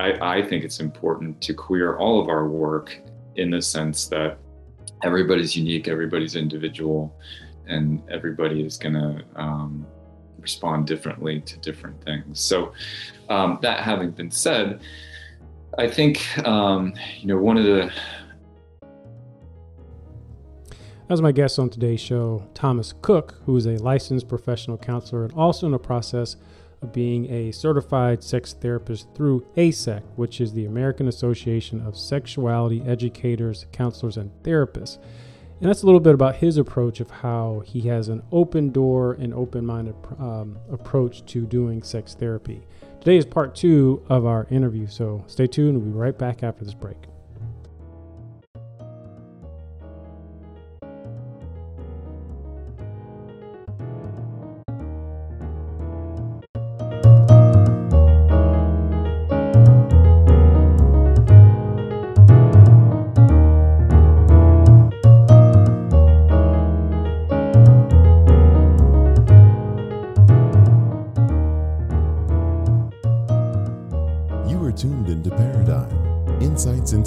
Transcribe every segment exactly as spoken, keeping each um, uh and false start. I, I think it's important to queer all of our work in the sense that everybody's unique, everybody's individual, and everybody is going to um, respond differently to different things. So um, that having been said, I think, um, you know, one of the... That was my guest on today's show, Thomas Cooke, who is a licensed professional counselor and also in the process of being a certified sex therapist through A A S E C T, which is the American Association of Sexuality Educators, Counselors, and Therapists. And that's a little bit about his approach of how he has an open door and open-minded um, approach to doing sex therapy. Today is part two of our interview, so stay tuned. We'll be right back after this break.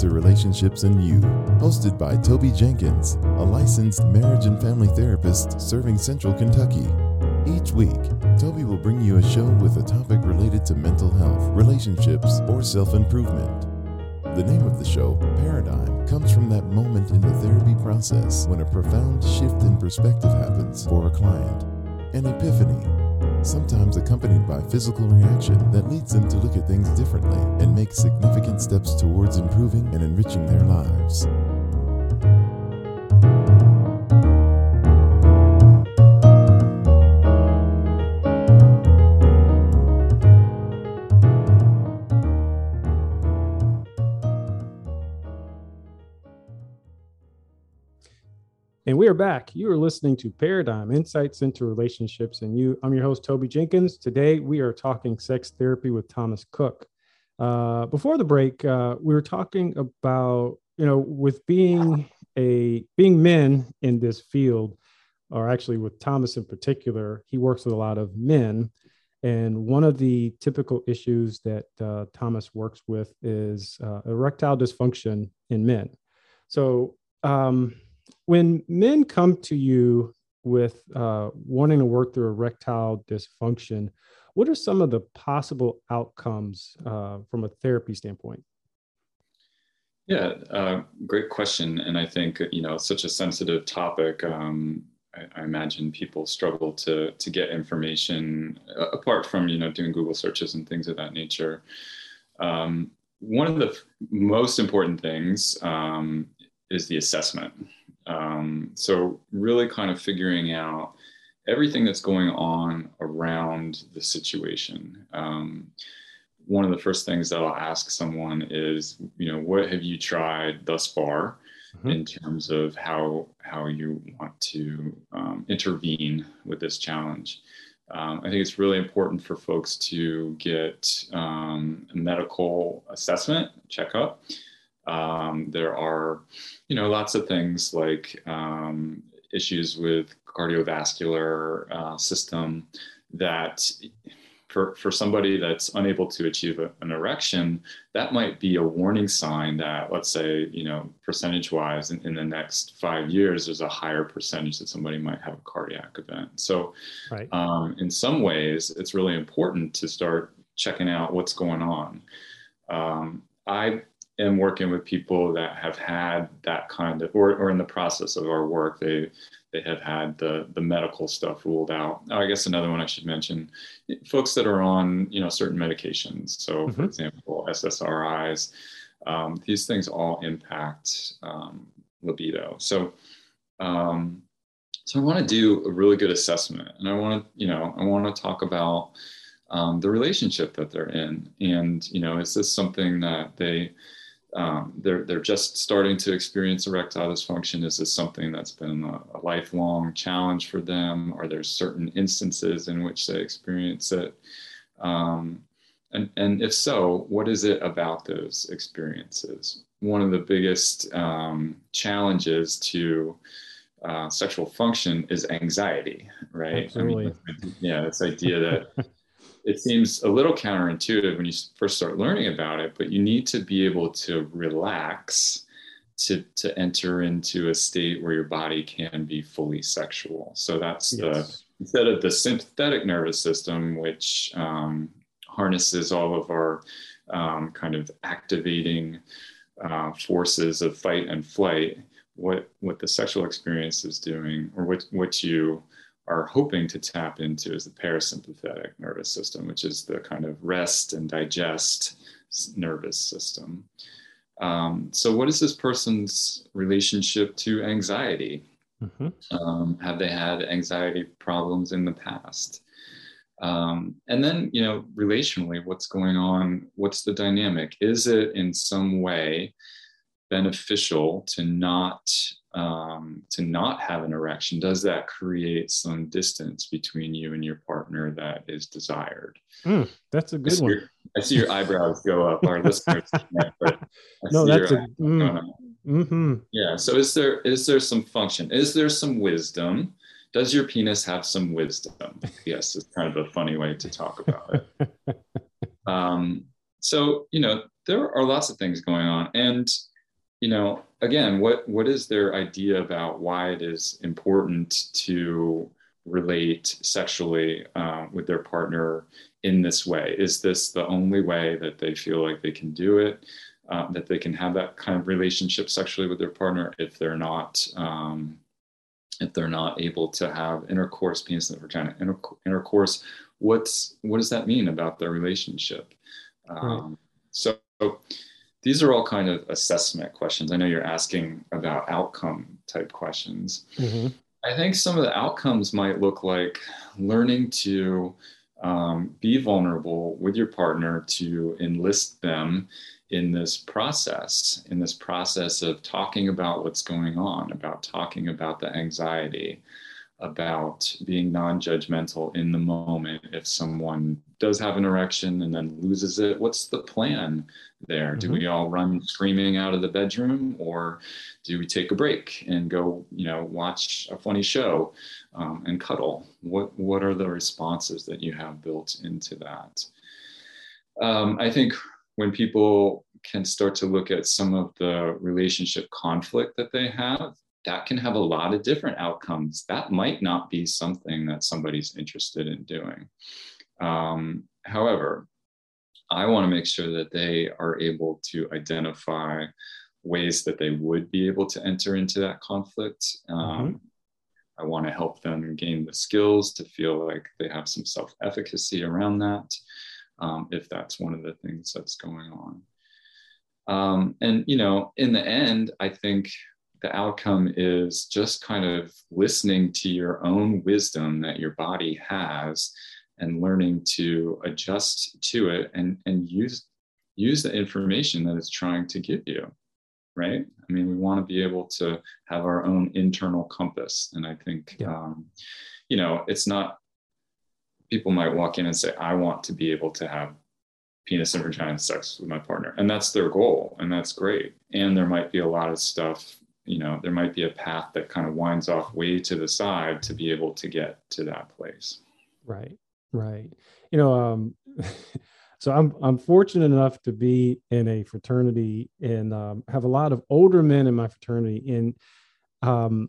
Relationships and You, hosted by Toby Jenkins, a licensed marriage and family therapist serving Central Kentucky. Each week, Toby will bring you a show with a topic related to mental health, relationships, or self-improvement. The name of the show, Paradigm, comes from that moment in the therapy process when a profound shift in perspective happens for a client, an epiphany, sometimes accompanied by physical reaction that leads them to look at things differently and make significant steps towards improving and enriching their lives. And we are back. You are listening to Paradigm, Insights into Relationships and You. I'm your host, Toby Jenkins. Today, we are talking sex therapy with Thomas Cooke. Uh, before the break, uh, we were talking about, you know, with being a being men in this field, or actually with Thomas in particular, he works with a lot of men. And one of the typical issues that uh, Thomas works with is uh, erectile dysfunction in men. So, um, when men come to you with uh, wanting to work through erectile dysfunction, what are some of the possible outcomes uh, from a therapy standpoint? Yeah, uh, great question. And I think, you know, it's such a sensitive topic. Um, I, I imagine people struggle to, to get information uh, apart from, you know, doing Google searches and things of that nature. Um, one of the f- most important things um, is the assessment. Um, so really kind of figuring out everything that's going on around the situation. Um, one of the first things that I'll ask someone is, you know, what have you tried thus far mm-hmm. in terms of how, how you want to, um, intervene with this challenge? Um, I think it's really important for folks to get, um, a medical assessment checkup. Um, there are, you know, lots of things like um, issues with cardiovascular uh, system that for, for somebody that's unable to achieve a, an erection, that might be a warning sign that, let's say, you know, percentage wise in, in the next five years, there's a higher percentage that somebody might have a cardiac event. So right. um, in some ways, it's really important to start checking out what's going on. Um, I And working with people that have had that kind of, or, or in the process of our work, they they have had the the medical stuff ruled out. Oh, I guess another one I should mention: folks that are on, you know, certain medications. So, mm-hmm. for example, S S R Is. Um, these things all impact um, libido. So, um, so I want to do a really good assessment, and I want to, you know, I want to talk about um, the relationship that they're in, and, you know, is this something that they Um, they're they're just starting to experience erectile dysfunction? Is this something that's been a, a lifelong challenge for them? Are there certain instances in which they experience it? Um, and, and if so, what is it about those experiences? One of the biggest um, challenges to uh, sexual function is anxiety, right? Absolutely. I mean, yeah, this idea that it seems a little counterintuitive when you first start learning about it, but you need to be able to relax to to enter into a state where your body can be fully sexual. So that's yes. the, instead of the sympathetic nervous system, which um, harnesses all of our um, kind of activating uh, forces of fight and flight, what what the sexual experience is doing, or what what you are hoping to tap into, is the parasympathetic nervous system, which is the kind of rest and digest nervous system. Um, so what is this person's relationship to anxiety? Mm-hmm. Um, have they had anxiety problems in the past? Um, and then, you know, relationally, what's going on? What's the dynamic? Is it in some way beneficial to not um, to not have an erection? Does that create some distance between you and your partner that is desired? Mm, that's a good I one. Your, I see your eyebrows go up. Our listeners can't, but I no, see that's your a, mm, mm-hmm. yeah. So is there is there some function? Is there some wisdom? Does your penis have some wisdom? Yes, it's kind of a funny way to talk about it. um, so you know there are lots of things going on, and you know, again, what, what is their idea about why it is important to relate sexually uh, with their partner in this way? Is this the only way that they feel like they can do it, uh, that they can have that kind of relationship sexually with their partner if they're not um, if they're not able to have intercourse, penis and vagina inter- intercourse? What's what does that mean about their relationship? Um, so. These are all kind of assessment questions. I know you're asking about outcome type questions. Mm-hmm. I think some of the outcomes might look like learning to um, be vulnerable with your partner, to enlist them in this process, in this process of talking about what's going on, about talking about the anxiety, about being non-judgmental in the moment. If someone does have an erection and then loses it, what's the plan there? Mm-hmm. Do we all run screaming out of the bedroom, or do we take a break and go, you know, watch a funny show um, and cuddle? What what are the responses that you have built into that? Um, I think when people can start to look at some of the relationship conflict that they have, that can have a lot of different outcomes. That might not be something that somebody's interested in doing. Um, however, I want to make sure that they are able to identify ways that they would be able to enter into that conflict. Um, mm-hmm. I want to help them gain the skills to feel like they have some self-efficacy around that, um, if that's one of the things that's going on. Um, and, you know, in the end, I think the outcome is just kind of listening to your own wisdom that your body has and learning to adjust to it and, and use, use the information that it's trying to give you, right? I mean, we want to be able to have our own internal compass. And I think, yeah. um, you know, it's not, people might walk in and say, I want to be able to have penis and vagina sex with my partner. And that's their goal. And that's great. And there might be a lot of stuff, you know, there might be a path that kind of winds off way to the side to be able to get to that place. Right. Right. You know, um, so I'm, I'm fortunate enough to be in a fraternity and, um, have a lot of older men in my fraternity. And, um,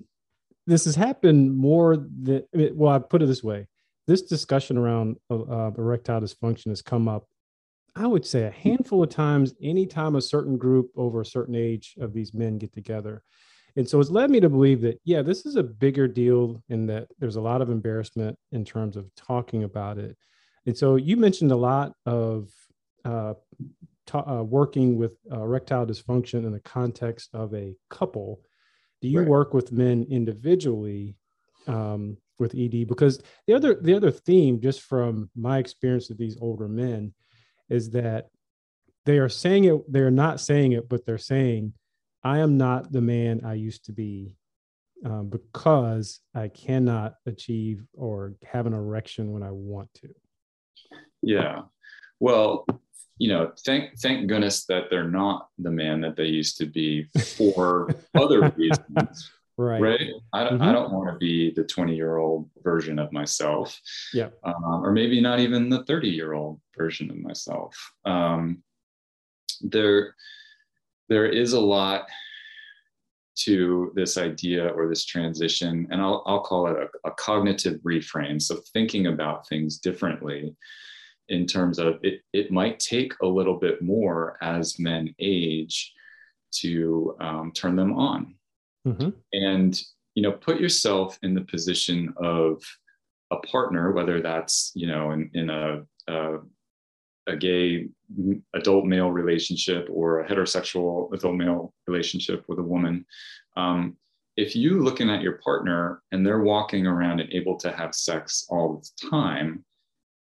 this has happened more than, I mean, well, I put it this way, this discussion around, uh, erectile dysfunction has come up, I would say, a handful of times, anytime a certain group over a certain age of these men get together. And so it's led me to believe that, yeah, this is a bigger deal in that there's a lot of embarrassment in terms of talking about it. And so you mentioned a lot of uh, ta- uh, working with uh, erectile dysfunction in the context of a couple. Do you Right. work with men individually um, with E D? Because the other the other theme, just from my experience with these older men, is that they are saying it, they're not saying it, but they're saying, I am not the man I used to be um, because I cannot achieve or have an erection when I want to. Yeah. Well, you know, thank, thank goodness that they're not the man that they used to be for other reasons. Right. Right. I, mm-hmm. I don't want to be the twenty year old version of myself. Yeah. Um, or maybe not even the thirty year old version of myself. Um, there, there is a lot to this idea or this transition, and I'll, I'll call it a, a cognitive reframe. So thinking about things differently in terms of it, it might take a little bit more as men age to um, turn them on. Mm-hmm. And, you know, put yourself in the position of a partner, whether that's, you know, in, in a, a, a gay adult male relationship or a heterosexual adult male relationship with a woman. Um, if you looking at your partner and they're walking around and able to have sex all the time,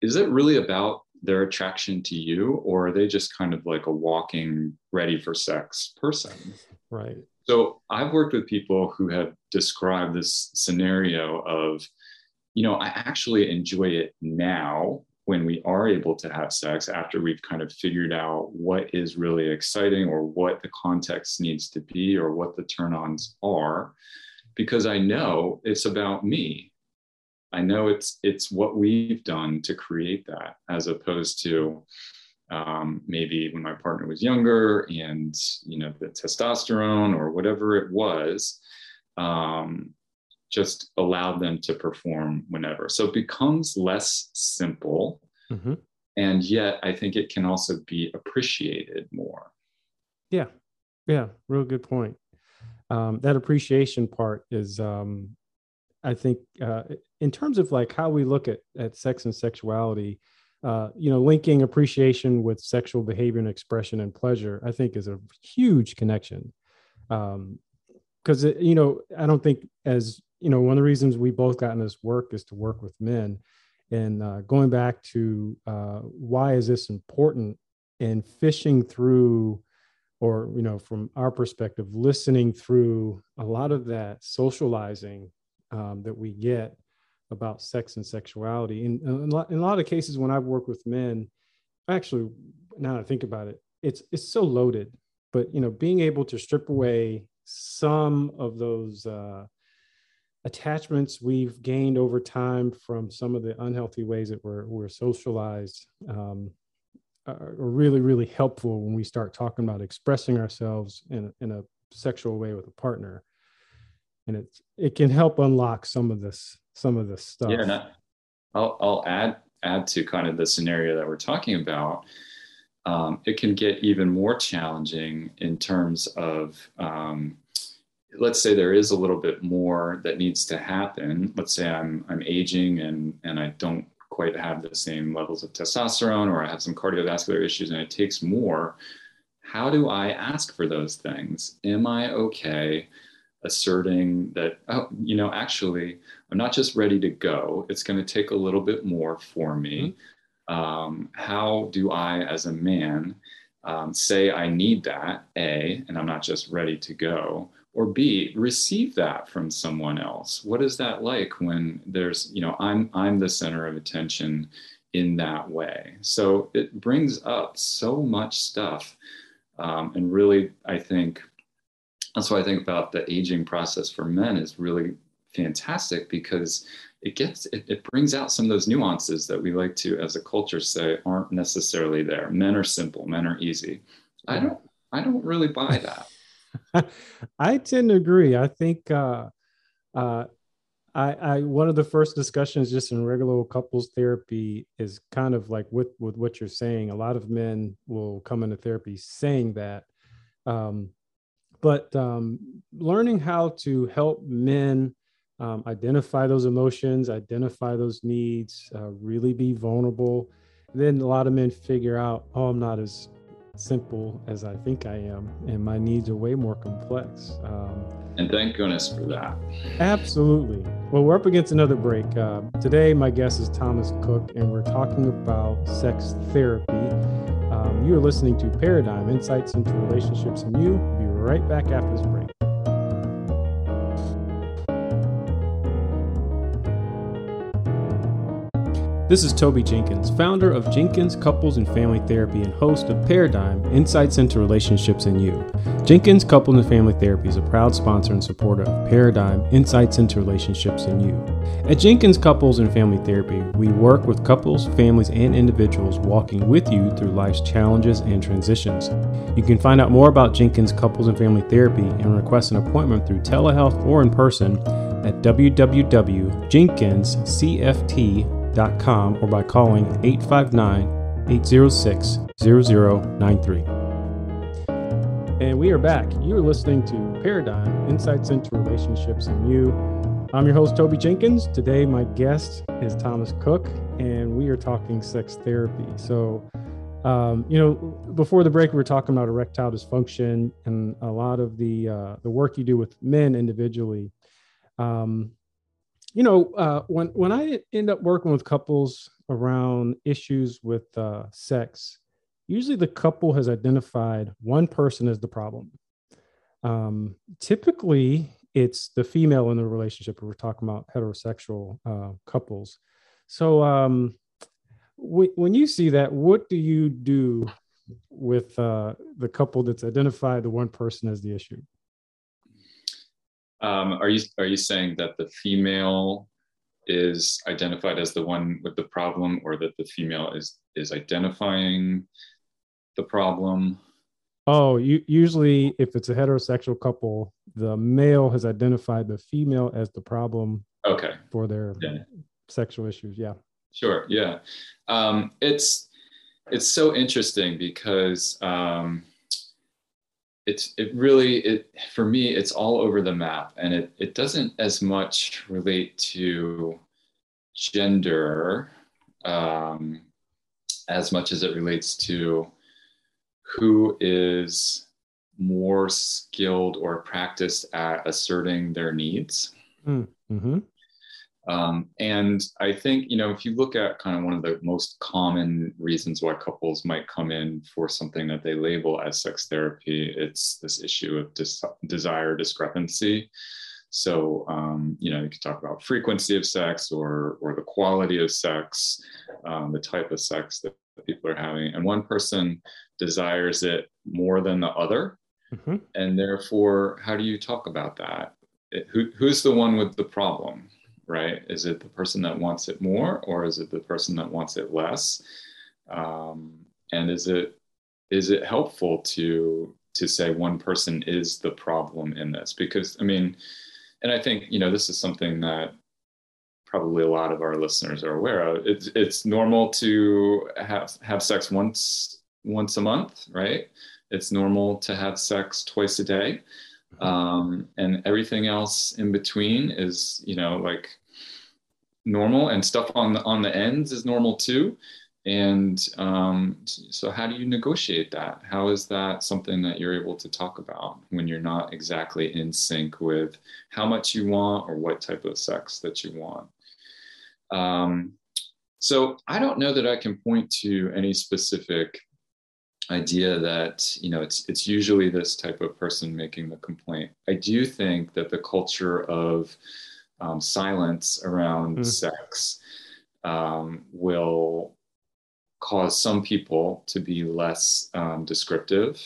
is it really about their attraction to you, or are they just kind of like a walking ready for sex person? Right. So I've worked with people who have described this scenario of, you know, I actually enjoy it now when we are able to have sex after we've kind of figured out what is really exciting or what the context needs to be or what the turn-ons are, because I know it's about me. I know it's it's what we've done to create that, as opposed to Um, maybe when my partner was younger and, you know, the testosterone or whatever it was, um, just allowed them to perform whenever. So it becomes less simple. Mm-hmm. And yet I think it can also be appreciated more. Yeah. Yeah. Real good point. Um, that appreciation part is, um, I think, uh, in terms of like how we look at, at sex and sexuality, Uh, you know, linking appreciation with sexual behavior and expression and pleasure, I think, is a huge connection. Um, because, you know, I don't think as, you know, one of the reasons we both got in this work is to work with men. And uh, going back to uh, why is this important, and fishing through, or, you know, from our perspective, listening through a lot of that socializing um, that we get about sex and sexuality. And in a lot of cases, when I've worked with men, actually, now that I think about it, it's it's so loaded. But, you know, being able to strip away some of those uh, attachments we've gained over time from some of the unhealthy ways that we're, we're socialized um, are really, really helpful when we start talking about expressing ourselves in, in a sexual way with a partner. And it, it can help unlock some of this, some of this stuff. Yeah, I'll, I'll add, add to kind of the scenario that we're talking about. Um, it can get even more challenging in terms of, um, let's say there is a little bit more that needs to happen. Let's say I'm, I'm aging and, and I don't quite have the same levels of testosterone, or I have some cardiovascular issues and it takes more. How do I ask for those things? Am I okay asserting that, oh, you know, actually, I'm not just ready to go. It's going to take a little bit more for me. Mm-hmm. Um, how do I, as a man, um, say I need that, A, and I'm not just ready to go, or B, receive that from someone else? What is that like when there's, you know, I'm I'm the center of attention in that way? So it brings up so much stuff, um, and really, I think. That's why I think about the aging process for men is really fantastic, because it gets it, it brings out some of those nuances that we like to, as a culture, say aren't necessarily there. Men are simple, men are easy. I don't I don't really buy that. I tend to agree. I think uh, uh, I, I one of the first discussions just in regular couples therapy is kind of like with with what you're saying. A lot of men will come into therapy saying that. Um, But um, learning how to help men um, identify those emotions, identify those needs, uh, really be vulnerable. Then a lot of men figure out, oh, I'm not as simple as I think I am, and my needs are way more complex. Um, and thank goodness for that. Absolutely. Well, we're up against another break. Uh, today, my guest is Thomas Cooke, and we're talking about sex therapy. Um, you're listening to Paradigm, Insights into Relationships and You. Right back after this break. This is Toby Jenkins, founder of Jenkins Couples and Family Therapy and host of Paradigm, Insights into Relationships and You. Jenkins Couples and Family Therapy is a proud sponsor and supporter of Paradigm, Insights into Relationships and You. At Jenkins Couples and Family Therapy, we work with couples, families, and individuals walking with you through life's challenges and transitions. You can find out more about Jenkins Couples and Family Therapy and request an appointment through telehealth or in person at w w w dot jenkins c f t dot com or by calling eight five nine, eight zero six, zero zero nine three. And we are back. You're listening to Paradigm, Insights into Relationships and You. I'm your host, Toby Jenkins. Today, my guest is Thomas Cooke, and we are talking sex therapy. So, um, you know, before the break, we were talking about erectile dysfunction and a lot of the uh, the work you do with men individually. Um, you know, uh, when, when I end up working with couples around issues with uh, sex, usually the couple has identified one person as the problem. Um, typically, it's the female in the relationship. We're talking about heterosexual uh, couples. So um, w- when you see that, what do you do with uh, the couple that's identified the one person as the issue? Um, are you are you saying that the female is identified as the one with the problem, or that the female is is identifying the problem? Oh, you, usually if it's a heterosexual couple, the male has identified the female as the problem. Okay. For their yeah. sexual issues. Yeah. Sure. Yeah. Um, it's, it's so interesting because um, it's, it really, it, for me, it's all over the map, and it, it doesn't as much relate to gender, um, as much as it relates to who is more skilled or practiced at asserting their needs. Mm-hmm. Um, and I think, you know, if you look at kind of one of the most common reasons why couples might come in for something that they label as sex therapy, it's this issue of dis- desire discrepancy. So, um, you know, you could talk about frequency of sex or or the quality of sex, um, the type of sex that people are having. And one person desires it more than the other. Mm-hmm. And therefore, how do you talk about that? It, who, who's the one with the problem, right? Is it the person that wants it more, or is it the person that wants it less? Um, and is it is it helpful to to say one person is the problem in this? Because, I mean... And I think, you know, this is something that probably a lot of our listeners are aware of. It's it's normal to have, have sex once once a month, right? It's normal to have sex twice a day. Um, and everything else in between is, you know, like normal, and stuff on the, on the ends is normal too. And um, so how do you negotiate that? How is that something that you're able to talk about when you're not exactly in sync with how much you want or what type of sex that you want? Um, so I don't know that I can point to any specific idea that, you know, it's it's usually this type of person making the complaint. I do think that the culture of um, silence around mm. sex um, will cause some people to be less um, descriptive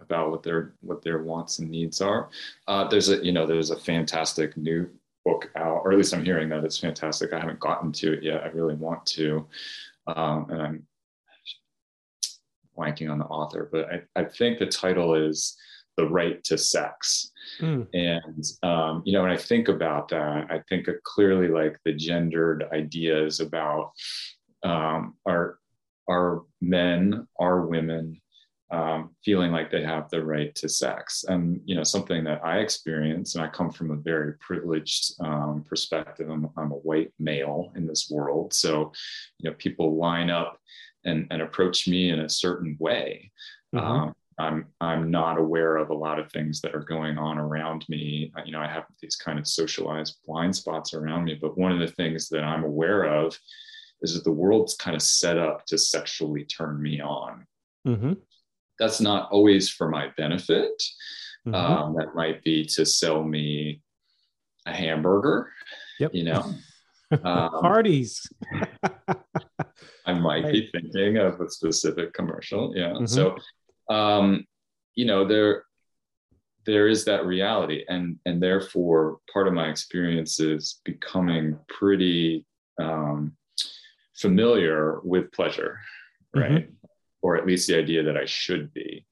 about what their what their wants and needs are. Uh, there's a you know there's a fantastic new book out, or at least I'm hearing that it's fantastic. I haven't gotten to it yet. I really want to, um, and I'm blanking on the author, but I, I think the title is "The Right to Sex." Mm. And um, you know, when I think about that, I think of clearly like the gendered ideas about um, our Are men, are women um, feeling like they have the right to sex? And, you know, something that I experience, and I come from a very privileged um, perspective. I'm, I'm a white male in this world. So, you know, people line up and, and approach me in a certain way. Mm-hmm. Um, I'm I'm not aware of a lot of things that are going on around me. You know, I have these kind of socialized blind spots around me. But one of the things that I'm aware of is that the world's kind of set up to sexually turn me on. Mm-hmm. That's not always for my benefit. Mm-hmm. Um, that might be to sell me a hamburger, yep. you know. Um, Parties. I might right. be thinking of a specific commercial. Yeah. Mm-hmm. So, um, you know, there, there is that reality, and, and therefore part of my experience is becoming pretty, um, familiar with pleasure. Right. Mm-hmm. Or at least the idea that I should be.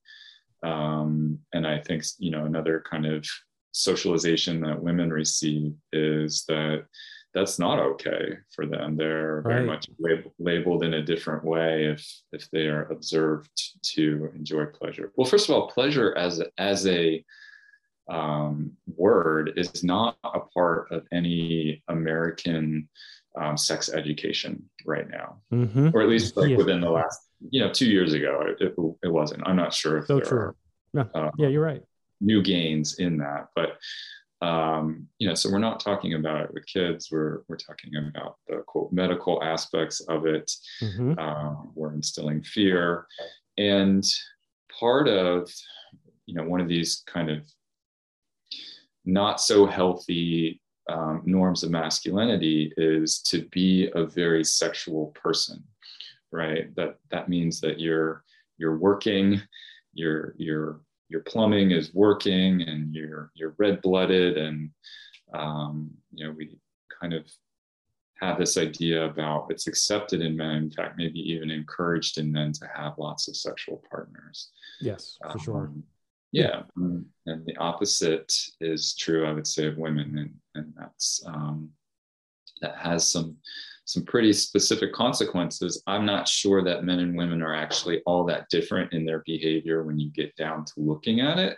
Um, and I think, you know, another kind of socialization that women receive is that that's not okay for them. They're right. very much lab- labeled in a different way if if they are observed to enjoy pleasure. Well, first of all, pleasure as a, as a um, word is not a part of any American um, sex education right now, mm-hmm. or at least like yeah. within the last, you know, two years ago, it, it, it wasn't. I'm not sure if so there true. Are no. um, yeah, you're right. new gains in that, but. Um, you know, so we're not talking about it with kids. We're we're talking about the quote medical aspects of it. Mm-hmm. Um, we're instilling fear, and part of you know one of these kind of not so healthy um, norms of masculinity is to be a very sexual person, right? That that means that you're you're working, you're you're. Your plumbing is working, and you're you're red-blooded, and um, you know we kind of have this idea about it's accepted in men, in fact, maybe even encouraged in men to have lots of sexual partners. Yes, for um, sure. Yeah, yeah. And the opposite is true, I would say, of women, and and that's um, that has some some pretty specific consequences. I'm not sure that men and women are actually all that different in their behavior when you get down to looking at it.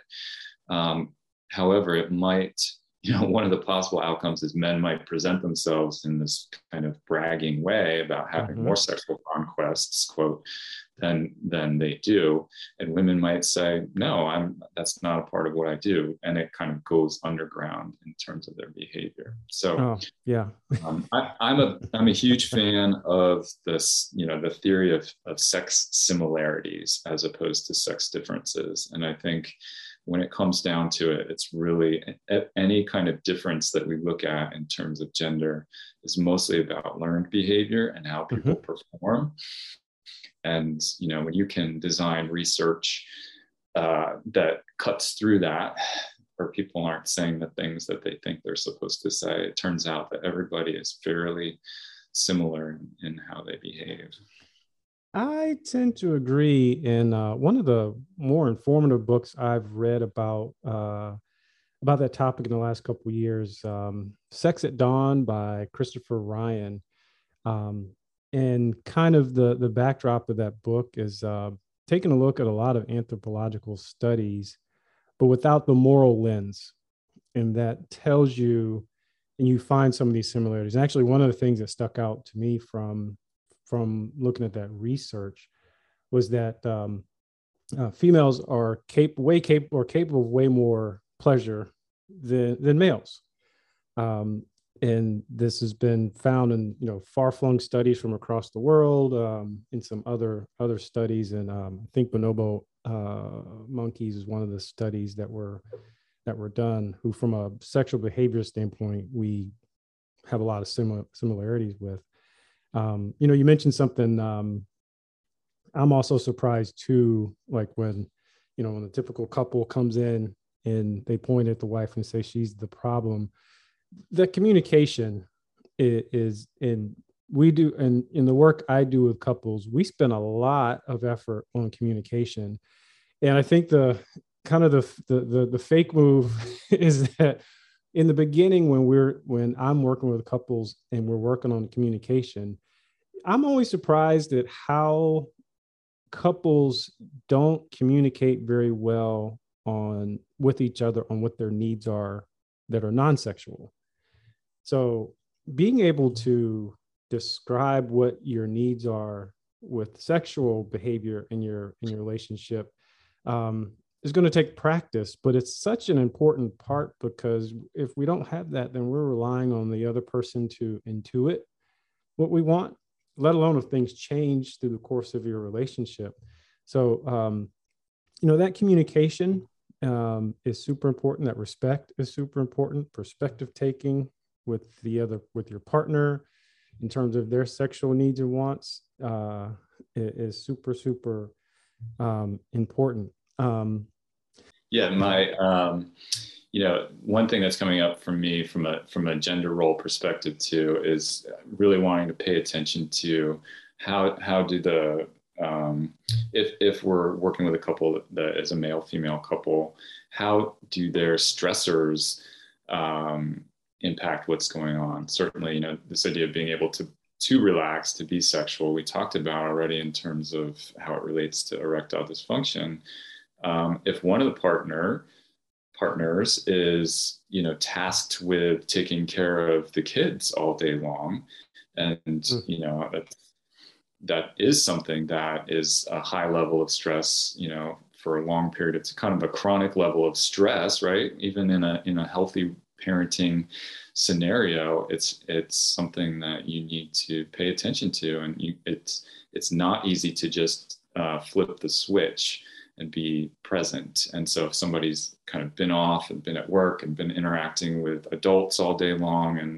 Um, however, it might, you know, one of the possible outcomes is men might present themselves in this kind of bragging way about having mm-hmm. more sexual conquests, quote, than, than they do. And women might say, no, I'm, that's not a part of what I do. And it kind of goes underground in terms of their behavior. So oh, yeah, um, I, I'm a, I'm a huge fan of this, you know, the theory of, of sex similarities as opposed to sex differences. And I think when it comes down to it, it's really any kind of difference that we look at in terms of gender is mostly about learned behavior and how people mm-hmm. perform. And, you know, when you can design research uh, that cuts through that, or people aren't saying the things that they think they're supposed to say, it turns out that everybody is fairly similar in, in how they behave. I tend to agree. And uh, one of the more informative books I've read about uh, about that topic in the last couple of years, um, Sex at Dawn by Christopher Ryan. Um, and kind of the, the backdrop of that book is uh, taking a look at a lot of anthropological studies, but without the moral lens. And that tells you, and you find some of these similarities. And actually, one of the things that stuck out to me from from looking at that research was that um, uh, females are cap- way cap- or capable of way more pleasure than, than males. Um, and this has been found in, you know, far-flung studies from across the world, um, in some other, other studies. And um, I think bonobo uh, monkeys is one of the studies that were, that were done, who from a sexual behavior standpoint, we have a lot of similar similarities with. Um, you know, you mentioned something, um, I'm also surprised too, like when, you know, when the typical couple comes in and they point at the wife and say, she's the problem, the communication is, is in, we do, and in the work I do with couples, we spend a lot of effort on communication. And I think the kind of the, the, the, the fake move is that in the beginning, when we're when I'm working with couples and we're working on communication, I'm always surprised at how couples don't communicate very well on with each other on what their needs are that are non-sexual. So being able to describe what your needs are with sexual behavior in your in your relationship, um, it's going to take practice, but it's such an important part, because if we don't have that, then we're relying on the other person to intuit what we want, let alone if things change through the course of your relationship. So, um, you know, that communication um, is super important. That respect is super important. Perspective taking with the other, with your partner, in terms of their sexual needs and wants uh, is super, super um, important. Um, yeah, my, um, you know, one thing that's coming up for me from a from a gender role perspective too is really wanting to pay attention to how how do the Um, if, if we're working with a couple that is a male-female couple, how do their stressors um, impact what's going on? Certainly, you know, this idea of being able to, to relax, to be sexual, we talked about already in terms of how it relates to erectile dysfunction. Um, if one of the partner partners is, you know, tasked with taking care of the kids all day long, and, mm-hmm. you know, that's, that is something that is a high level of stress, you know, for a long period. It's kind of a chronic level of stress, right? Even in a in a healthy parenting scenario, it's it's something that you need to pay attention to, and you, it's it's not easy to just uh, flip the switch and be present. And so, if somebody's kind of been off and been at work and been interacting with adults all day long and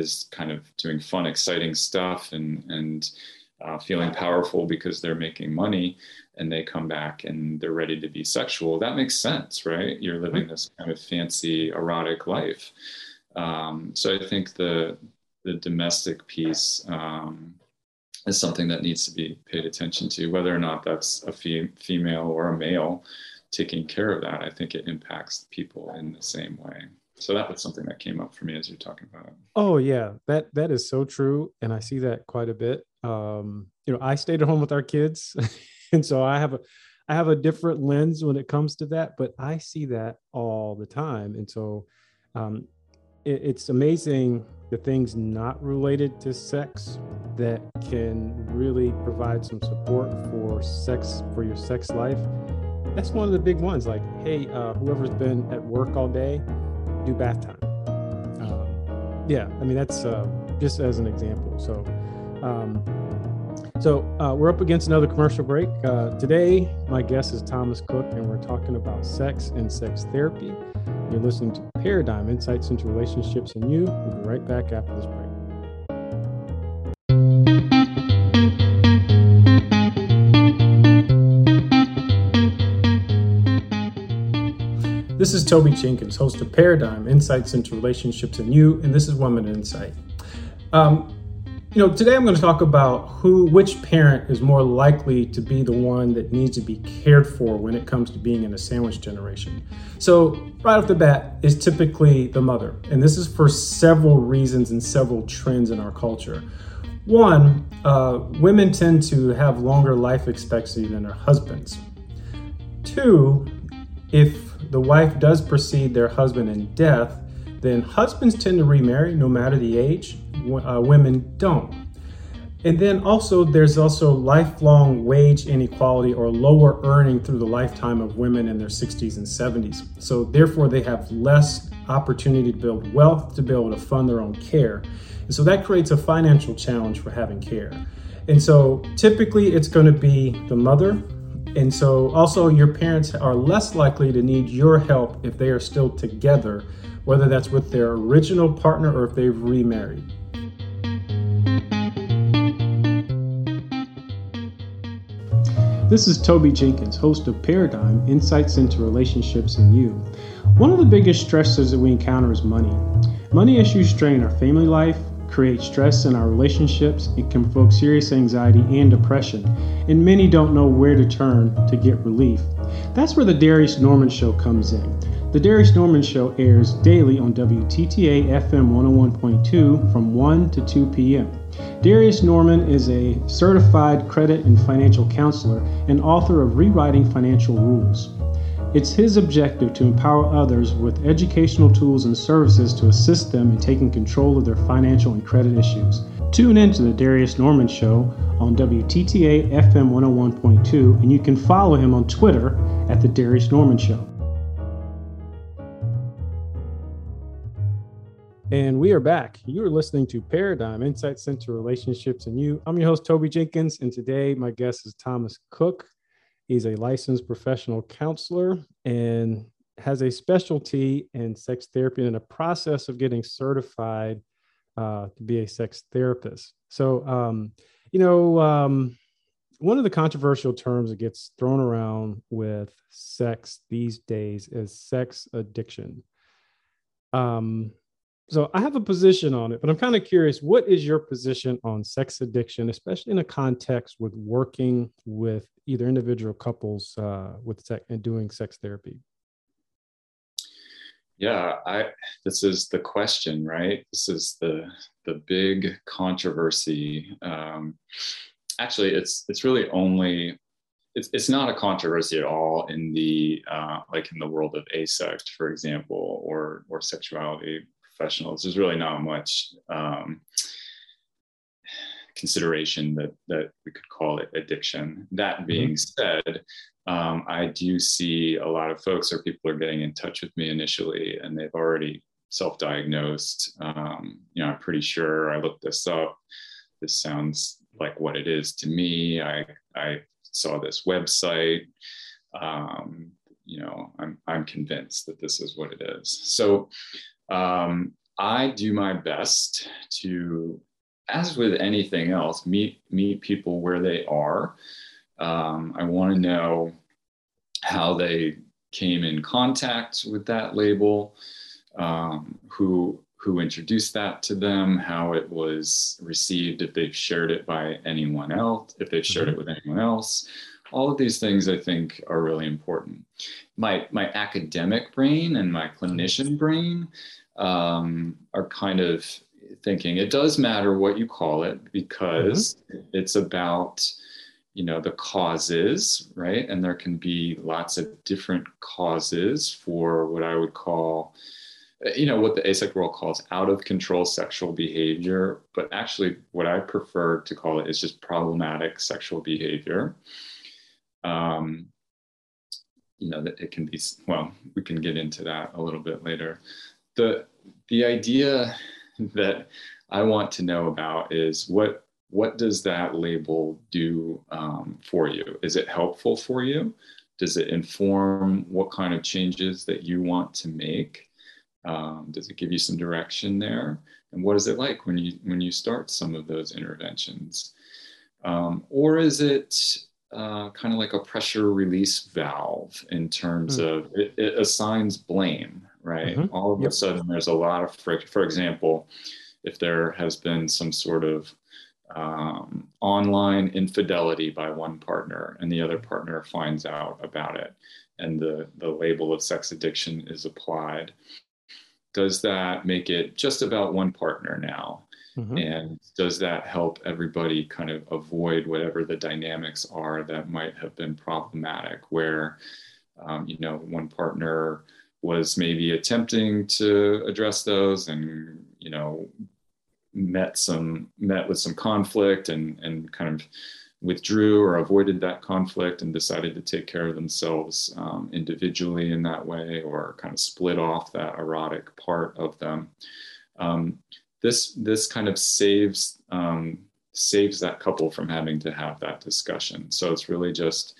is kind of doing fun, exciting stuff, and and Uh, feeling powerful because they're making money, and they come back and they're ready to be sexual, that makes sense, right? You're living this kind of fancy erotic life. Um, so I think the the domestic piece um, is something that needs to be paid attention to, whether or not that's a fe- female or a male taking care of that. I think it impacts people in the same way. So that was something that came up for me as you're talking about it. Oh yeah, that that is so true, and I see that quite a bit. Um, you know, I stayed at home with our kids, and so I have a, I have a different lens when it comes to that, but I see that all the time. And so, um, it, it's amazing the things not related to sex that can really provide some support for sex, for your sex life. That's one of the big ones. Like, hey, uh, whoever's been at work all day, do bath time. Um, yeah, I mean, that's, uh, just as an example. So, Um, so uh, we're up against another commercial break. Uh, today, my guest is Thomas Cooke, and we're talking about sex and sex therapy. You're listening to Paradigm, Insights into Relationships and You. We'll be right back after this break. This is Toby Jenkins, host of Paradigm, Insights into Relationships and You, and this is One Minute Insight. Um, You know, today I'm going to talk about who, which parent is more likely to be the one that needs to be cared for when it comes to being in a sandwich generation. So right off the bat is typically the mother. And this is for several reasons and several trends in our culture. One, uh, women tend to have longer life expectancy than their husbands. Two, if the wife does precede their husband in death, then husbands tend to remarry no matter the age. Uh, women don't. And then also there's also lifelong wage inequality or lower earning through the lifetime of women in their sixties and seventies. So therefore they have less opportunity to build wealth to be able to fund their own care. And so that creates a financial challenge for having care. And so typically it's going to be the mother. And so also your parents are less likely to need your help if they are still together, whether that's with their original partner or if they've remarried. This is Toby Jenkins, host of Paradigm, Insights into Relationships and You. One of the biggest stressors that we encounter is money. Money issues strain our family life, create stress in our relationships, and can provoke serious anxiety and depression, and many don't know where to turn to get relief. That's where The Darius Norman Show comes in. The Darius Norman Show airs daily on W T T A F M one oh one point two from one to two p.m. Darius Norman is a certified credit and financial counselor and author of Rewriting Financial Rules. It's his objective to empower others with educational tools and services to assist them in taking control of their financial and credit issues. Tune in to The Darius Norman Show on W T T A F M one oh one point two, and you can follow him on Twitter at The Darius Norman Show. And we are back. You are listening to Paradigm, Insights into Relationships and You. I'm your host, Toby Jenkins, and today my guest is Thomas Cooke. He's a licensed professional counselor and has a specialty in sex therapy and in the process of getting certified uh, to be a sex therapist. So, um, you know, um, one of the controversial terms that gets thrown around with sex these days is sex addiction. Um, so I have a position on it, but I'm kind of curious, what is your position on sex addiction, especially in a context with working with either individual couples uh, with sex and doing sex therapy? Yeah, I, this is the question, right? This is the the big controversy. Um, actually, it's it's really only, it's it's not a controversy at all in the, uh, like in the world of AASECT, for example, or or sexuality professionals. There's really not much um, consideration that that we could call it addiction. That being mm-hmm. said, Um, I do see a lot of folks or people are getting in touch with me initially, and they've already self-diagnosed. Um, you know, I'm pretty sure I looked this up. This sounds like what it is to me. I I saw this website. Um, you know, I'm I'm convinced that this is what it is. So um, I do my best to, as with anything else, meet meet people where they are. Um, I want to know how they came in contact with that label, um, who who introduced that to them, how it was received, if they've shared it by anyone else, if they've shared it with anyone else. All of these things I think are really important. My my academic brain and my clinician brain um, are kind of thinking it does matter what you call it, because mm-hmm. it's about, you know, the causes, right? And there can be lots of different causes for what I would call, you know, what the AASECT world calls out of control sexual behavior. But actually what I prefer to call it is just problematic sexual behavior. Um, you know, that it can be, well, we can get into that a little bit later. The, the idea that I want to know about is what, What does that label do um, for you? Is it helpful for you? Does it inform what kind of changes that you want to make? Um, does it give you some direction there? And what is it like when you when you start some of those interventions? Um, or is it uh, kind of like a pressure release valve in terms mm. of it, it assigns blame, right? Mm-hmm. All of yep. a sudden, there's a lot of friction. For example, if there has been some sort of Um, online infidelity by one partner, and the other partner finds out about it, and the, the label of sex addiction is applied. Does that make it just about one partner now? Mm-hmm. And does that help everybody kind of avoid whatever the dynamics are that might have been problematic, where, um, you know, one partner was maybe attempting to address those and, you know, met some met with some conflict and and kind of withdrew or avoided that conflict and decided to take care of themselves um, individually in that way, or kind of split off that erotic part of them. Um, this this kind of saves um, saves that couple from having to have that discussion. So it's really just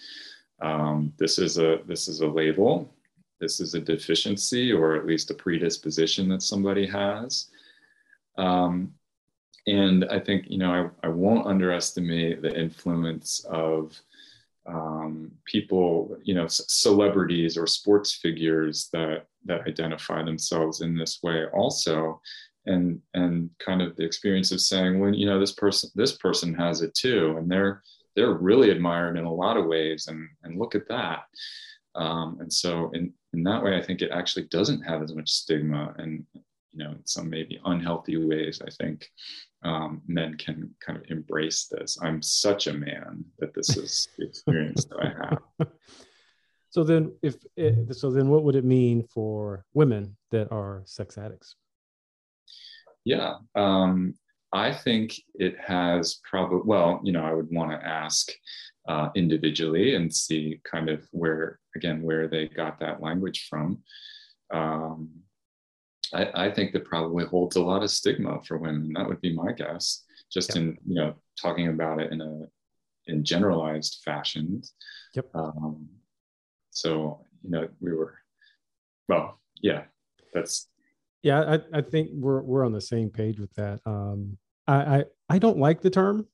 um, this is a this is a label. This is a deficiency, or at least a predisposition that somebody has. Um, And I think, you know, I, I won't underestimate the influence of um, people, you know, c- celebrities or sports figures that that identify themselves in this way also. And and kind of the experience of saying, well, you know, this person, this person has it too. And they're they're really admired in a lot of ways. And, and look at that. Um, and so in, in that way, I think it actually doesn't have as much stigma. And, you know, in some maybe unhealthy ways, I think um, men can kind of embrace this. I'm such a man that this is the experience that I have. So then if, it, so then what would it mean for women that are sex addicts? Yeah. Um, I think it has probably, well, you know, I would want to ask uh, individually and see kind of where, again, where they got that language from. Um, I, I think that probably holds a lot of stigma for women. That would be my guess, just yeah. in, you know, talking about it in a, in generalized fashions. Yep. Um, so, you know, we were, well, yeah, that's, Yeah, I, I think we're we're on the same page with that. Um, I, I I don't like the term,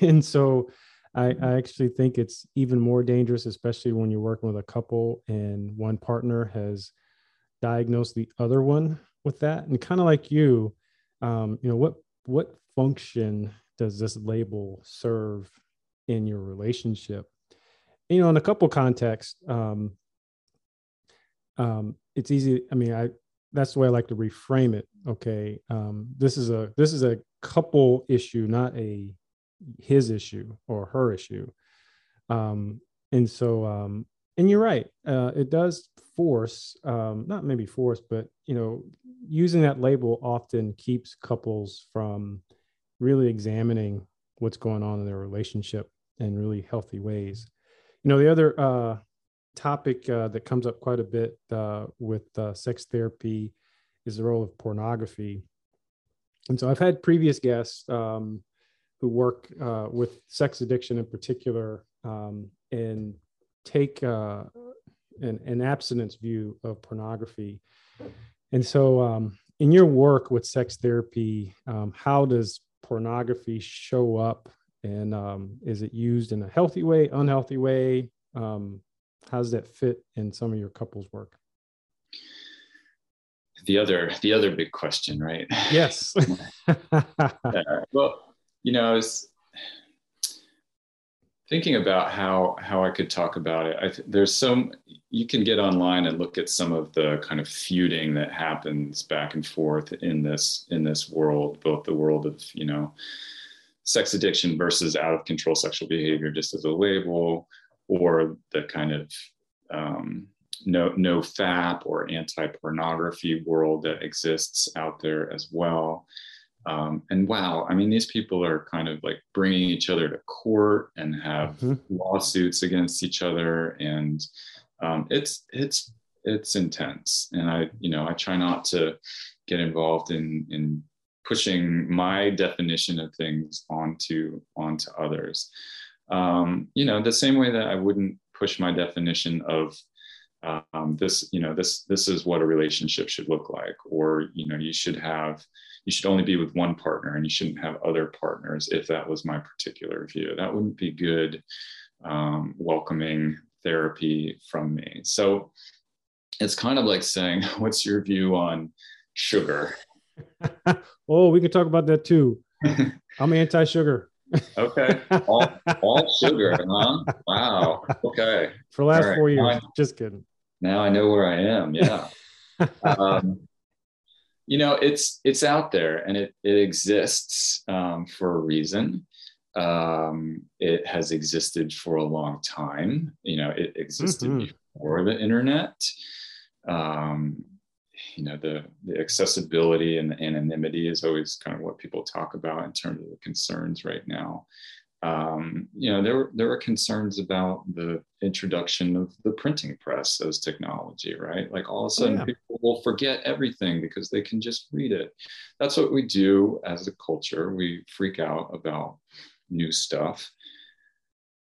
and so I, I actually think it's even more dangerous, especially when you're working with a couple and one partner has diagnosed the other one with that. And kind of like you, um, you know, what what function does this label serve in your relationship? You know, in a couple contexts, um, um, it's easy. I mean, I. That's the way I like to reframe it. Okay. Um, this is a, this is a couple issue, not a, his issue or her issue. Um, and so, um, and you're right. Uh, it does force, um, not maybe force, but, you know, using that label often keeps couples from really examining what's going on in their relationship in really healthy ways. You know, the other, uh, topic uh, that comes up quite a bit uh, with uh, sex therapy is the role of pornography. And so I've had previous guests um, who work uh, with sex addiction in particular um, and take uh, an, an abstinence view of pornography. And so um, in your work with sex therapy, um, how does pornography show up? And um, is it used in a healthy way, unhealthy way? Um, How does that fit in some of your couples' work? The other, the other big question, right? Yes. uh, well, you know, I was thinking about how how I could talk about it. I, there's some, you can get online and look at some of the kind of feuding that happens back and forth in this in this world, both the world of, you know, sex addiction versus out of control sexual behavior, just as a label, or the kind of um, no no F A P or anti-pornography world that exists out there as well. Um, and wow, I mean, these people are kind of like bringing each other to court and have mm-hmm. lawsuits against each other. And um, it's, it's, it's intense. And I, you know, I try not to get involved in, in pushing my definition of things onto, onto others. Um, you know, the same way that I wouldn't push my definition of um, this, you know, this, this is what a relationship should look like, or, you know, you should have, you should only be with one partner and you shouldn't have other partners. If that was my particular view, that wouldn't be good, um, welcoming therapy from me. So it's kind of like saying, what's your view on sugar? Oh, we could talk about that too. I'm anti-sugar. Okay. All, all sugar, huh? Wow. Okay. For the last right. four years. I, just kidding. Now I know where I am. Yeah. um, you know, it's, it's out there and it, it exists um, for a reason. Um, it has existed for a long time. You know, it existed mm-hmm. before the internet. Um, you know, the, the accessibility and the anonymity is always kind of what people talk about in terms of the concerns right now. Um, you know, there were, there were concerns about the introduction of the printing press as technology, right? Like all of a sudden oh, yeah. people will forget everything because they can just read it. That's what we do as a culture. We freak out about new stuff.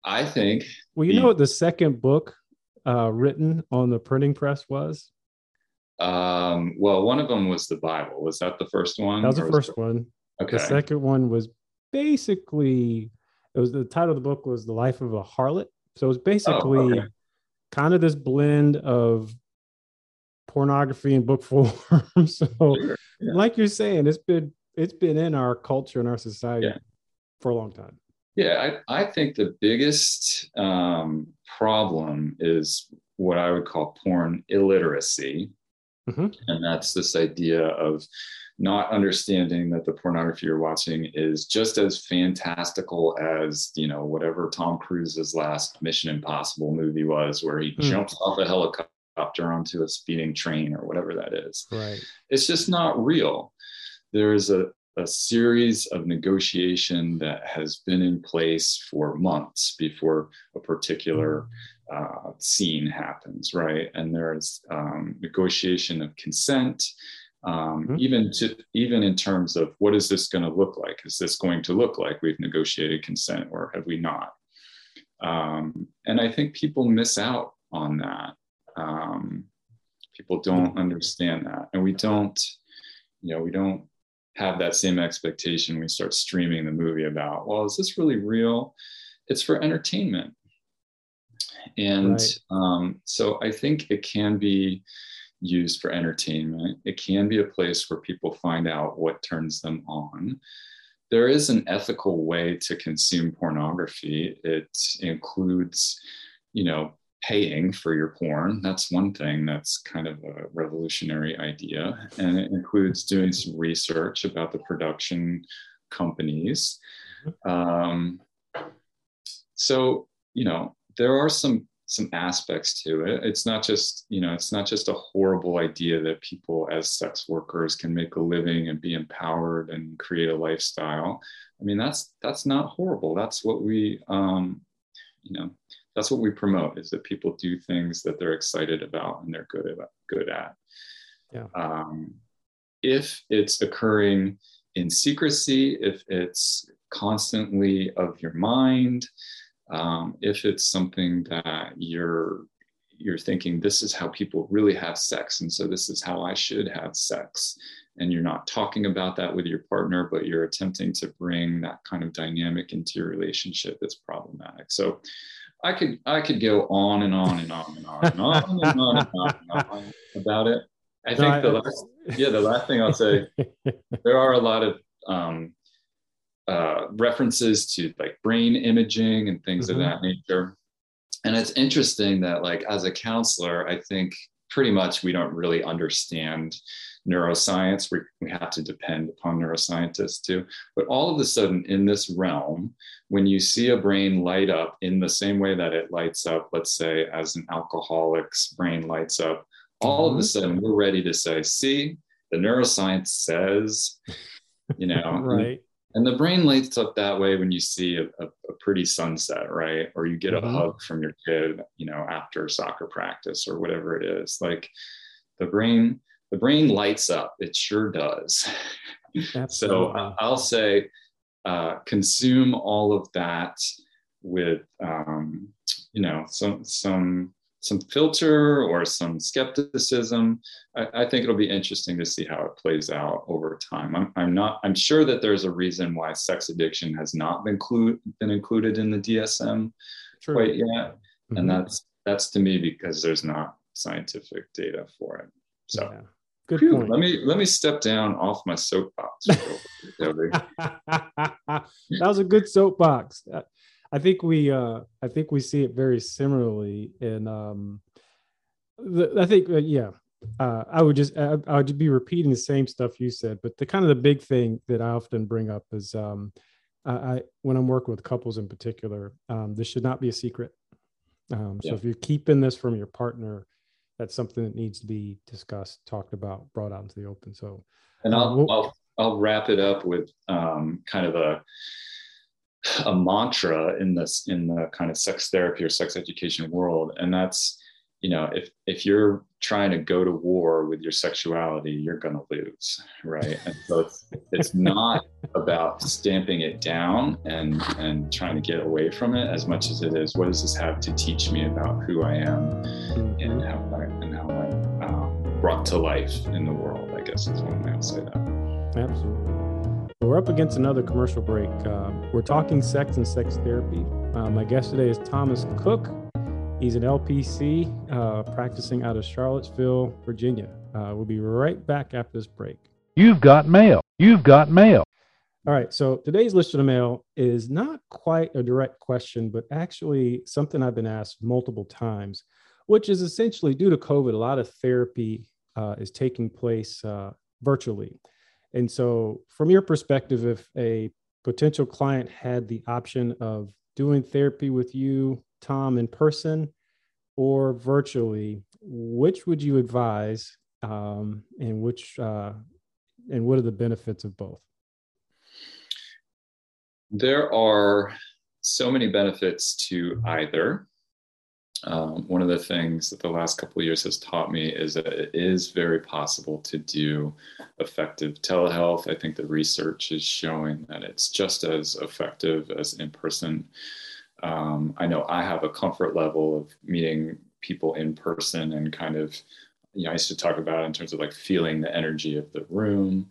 I think. Well, you the, know what the second book uh, written on the printing press was? Um, well, one of them was the Bible. Was that the first one? That was the first was... one. Okay. The second one was basically, it was the title of the book was The Life of a Harlot. So it was basically oh, okay. kind of this blend of pornography in book form. So sure. yeah. like you're saying, it's been, it's been in our culture and our society yeah. for a long time. Yeah. I, I think the biggest, um, problem is what I would call porn illiteracy. Mm-hmm. And that's this idea of not understanding that the pornography you're watching is just as fantastical as, you know, whatever Tom Cruise's last Mission Impossible movie was, where he mm. jumps off a helicopter onto a speeding train or whatever that is. Right. It's just not real. There is a, a series of negotiation that has been in place for months before a particular Uh, scene happens, right? And there's um, negotiation of consent, um, mm-hmm. even to even in terms of what is this going to look like? Is this going to look like we've negotiated consent, or have we not? Um, and I think people miss out on that. Um, People don't understand that. And we don't, you know, we don't have that same expectation. We start streaming the movie about, well, is this really real? It's for entertainment. And right. um, so I think it can be used for entertainment. It can be a place where people find out what turns them on. There is an ethical way to consume pornography. It includes, you know, paying for your porn. That's one thing that's kind of a revolutionary idea. And it includes doing some research about the production companies. Um, so, you know, there are some some aspects to it. It's not just, you know, it's not just a horrible idea that people as sex workers can make a living and be empowered and create a lifestyle. I mean, that's, that's not horrible. That's what we, um, you know, that's what we promote, is that people do things that they're excited about and they're good at, good at. Yeah. Um, if it's occurring in secrecy, if it's constantly of your mind, Um, if it's something that you're you're thinking, this is how people really have sex, and so this is how I should have sex, and you're not talking about that with your partner, but you're attempting to bring that kind of dynamic into your relationship, it's problematic. So I could I could go on and on and on and on and on and on and on, and on, and on about it. I think no, the I, last yeah the last thing I'll say, there are a lot of um, Uh, references to like brain imaging and things mm-hmm. of that nature. And it's interesting that like as a counselor, I think pretty much we don't really understand neuroscience. We, we have to depend upon neuroscientists too. But all of a sudden in this realm, when you see a brain light up in the same way that it lights up, let's say as an alcoholic's brain lights up, all mm-hmm. of a sudden we're ready to say, see, the neuroscience says, you know, right. And the brain lights up that way when you see a, a, a pretty sunset, right? Or you get a mm-hmm. hug from your kid, you know, after soccer practice or whatever it is. Like the brain, the brain lights up. It sure does. So uh, I'll say, uh, consume all of that with, um, you know, some some some filter or some skepticism. I, I think it'll be interesting to see how it plays out over time. I'm, I'm not, I'm sure that there's a reason why sex addiction has not been, clu- been included in the D S M True. Quite yet. Mm-hmm. And that's, that's to me because there's not scientific data for it. So yeah. Good Phew, point. Let me, let me step down off my soapbox. That was a good soapbox. I think we, uh, I think we see it very similarly in, um, the, I think, uh, yeah, uh, I would just, I, I would be repeating the same stuff you said, but the kind of the big thing that I often bring up is, um, I, I when I'm working with couples in particular, um, this should not be a secret. Um, so yeah. if you're keeping this from your partner, that's something that needs to be discussed, talked about, brought out into the open. So, and I'll, um, we'll, I'll, I'll wrap it up with, um, kind of a, a mantra in this, in the kind of sex therapy or sex education world. And that's, you know, if, if you're trying to go to war with your sexuality, you're going to lose. Right. And so it's, it's not about stamping it down and, and trying to get away from it as much as it is, what does this have to teach me about who I am and how I, and how I'm um, brought to life in the world, I guess is one way I'll say that. Absolutely. We're up against another commercial break. Uh, we're talking sex and sex therapy. Uh, my guest today is Thomas Cooke. He's an L P C uh, practicing out of Charlottesville, Virginia. Uh, we'll be right back after this break. You've got mail. You've got mail. All right. So today's Listen to Mail is not quite a direct question, but actually something I've been asked multiple times, which is essentially due to COVID, a lot of therapy uh, is taking place uh, virtually. And so from your perspective, if a potential client had the option of doing therapy with you, Tom, in person or virtually, which would you advise um, and which uh, and what are the benefits of both? There are so many benefits to either. Um, one of the things that the last couple of years has taught me is that it is very possible to do effective telehealth. I think the research is showing that it's just as effective as in person. Um, I know I have a comfort level of meeting people in person and kind of you know, I used to talk about in terms of like feeling the energy of the room,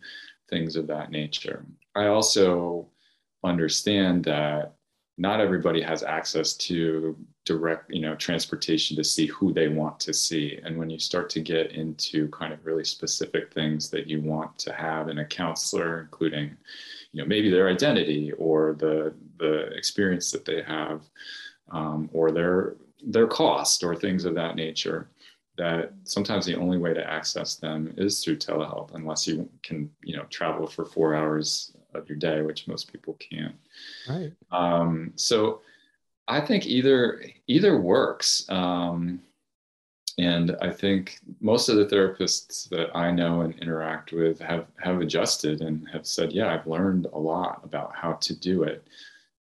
things of that nature. I also understand that not everybody has access to direct, you know, transportation to see who they want to see. And when you start to get into kind of really specific things that you want to have in a counselor, including, you know, maybe their identity or the the experience that they have, um, or their their cost or things of that nature, that sometimes the only way to access them is through telehealth, unless you can, you know, travel for four hours of your day, which most people can't. Right. Um, so I think either either works. Um, and I think most of the therapists that I know and interact with have, have adjusted and have said, yeah, I've learned a lot about how to do it.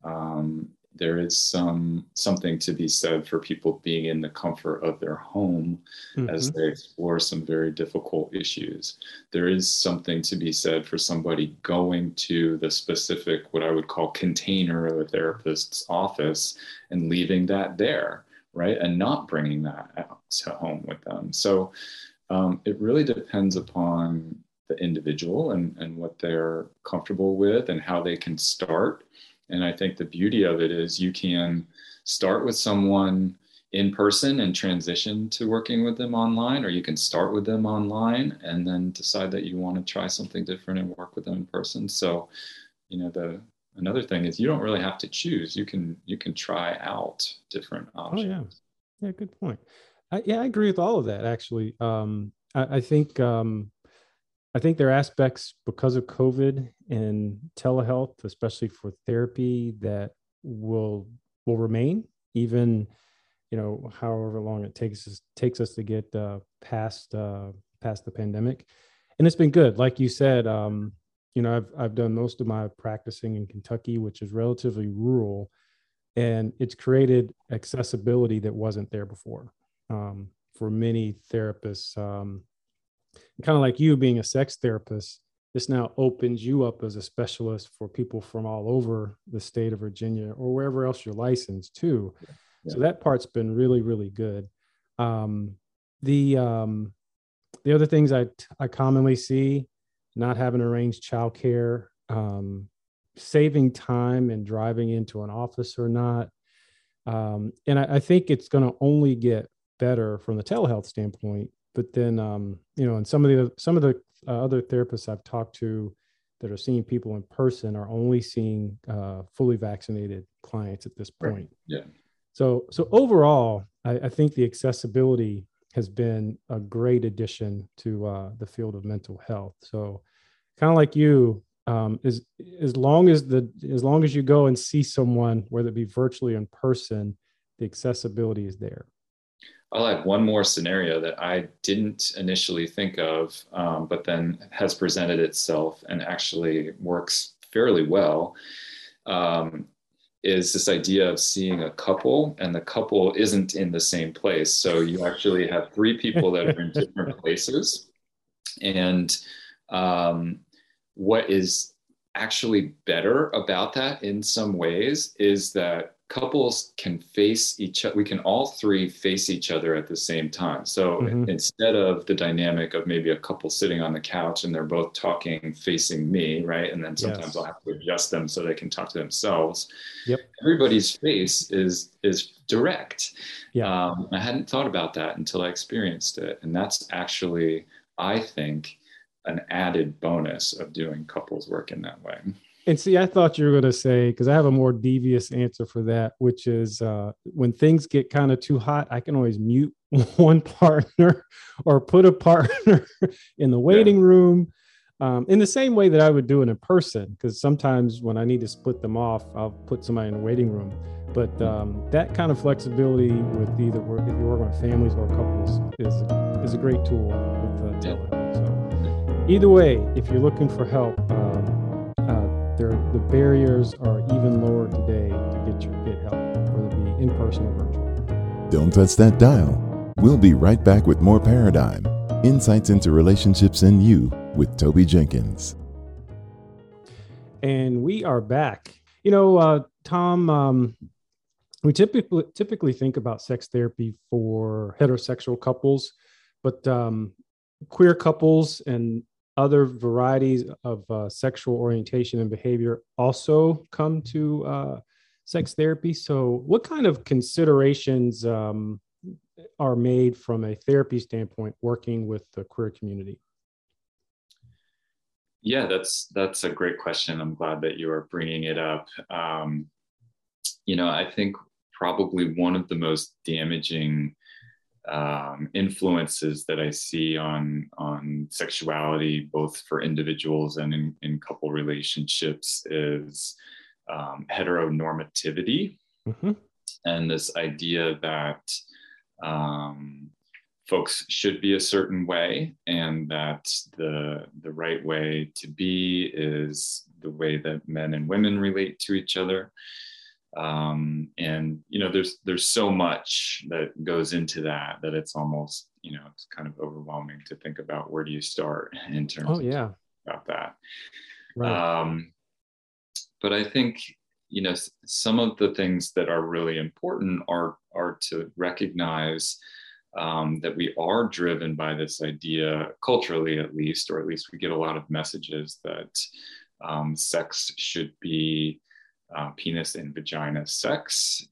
Um, there is some something to be said for people being in the comfort of their home, mm-hmm. as they explore some very difficult issues. There is something to be said for somebody going to the specific, what I would call, container of a therapist's office and leaving that there, right? And not bringing that out to home with them. So um, it really depends upon the individual and, and what they're comfortable with and how they can start. And I think the beauty of it is you can start with someone in person and transition to working with them online, or you can start with them online and then decide that you want to try something different and work with them in person. So, you know, the another thing is you don't really have to choose. You can you can try out different options. Oh, yeah. Yeah, good point. I, yeah, I agree with all of that, actually. Um, I, I think... Um, I think there are aspects because of COVID and telehealth, especially for therapy, that will will remain, even, you know, however long it takes us takes us to get uh, past uh, past the pandemic. And it's been good, like you said. Um, you know, I've I've done most of my practicing in Kentucky, which is relatively rural, and it's created accessibility that wasn't there before um, for many therapists. Um, Kind of like you being a sex therapist, this now opens you up as a specialist for people from all over the state of Virginia or wherever else you're licensed to. Yeah. Yeah. So that part's been really, really good. Um, the um, the other things I I commonly see, not having arranged childcare, um, saving time and driving into an office or not. Um, and I, I think it's going to only get better from the telehealth standpoint. But then, um, you know, and some of the some of the uh, other therapists I've talked to that are seeing people in person are only seeing uh, fully vaccinated clients at this point. Right. Yeah. So so overall, I, I think the accessibility has been a great addition to uh, the field of mental health. So kind of like you, um, as as long as the as long as you go and see someone, whether it be virtually in person, the accessibility is there. I'll add one more scenario that I didn't initially think of, um, but then has presented itself and actually works fairly well, um, is this idea of seeing a couple, and the couple isn't in the same place. So you actually have three people that are in different places. And um, what is actually better about that in some ways is that couples can face each other. We can all three face each other at the same time. So mm-hmm. instead of the dynamic of maybe a couple sitting on the couch and they're both talking facing me, right? And then sometimes yes. I'll have to adjust them so they can talk to themselves. Yep. Everybody's face is is direct. Yeah. Um, I hadn't thought about that until I experienced it. And that's actually, I think, an added bonus of doing couples work in that way. And see, I thought you were going to say, because I have a more devious answer for that, which is uh, when things get kind of too hot, I can always mute one partner or put a partner in the waiting yeah. room um, in the same way that I would do it in person. Because sometimes when I need to split them off, I'll put somebody in the waiting room. But um, that kind of flexibility with either work, if you work on families or couples, is a, is a great tool with the telehealth. So either way, if you're looking for help, um, the barriers are even lower today to get your get help, whether it be in person or virtual. Don't touch that dial. We'll be right back with more Paradigm, Insights into Relationships and You with Toby Jenkins. And we are back. You know, uh, Tom, um, we typically typically think about sex therapy for heterosexual couples, But um, queer couples and other varieties of uh, sexual orientation and behavior also come to uh, sex therapy. So what kind of considerations um, are made from a therapy standpoint working with the queer community? Yeah, that's that's a great question. I'm glad that you are bringing it up. Um, you know, I think probably one of the most damaging um, influences that I see on, on sexuality, both for individuals and in, in couple relationships, is um, heteronormativity. Mm-hmm. And this idea that um, folks should be a certain way, and that the, the right way to be is the way that men and women relate to each other. Um, and, you know, there's, there's so much that goes into that, that it's almost, you know, it's kind of overwhelming to think about where do you start in terms oh, yeah. of about that. Right. Um, but I think, you know, some of the things that are really important are, are to recognize Um, that we are driven by this idea, culturally at least, or at least we get a lot of messages that um, sex should be uh, penis and vagina sex.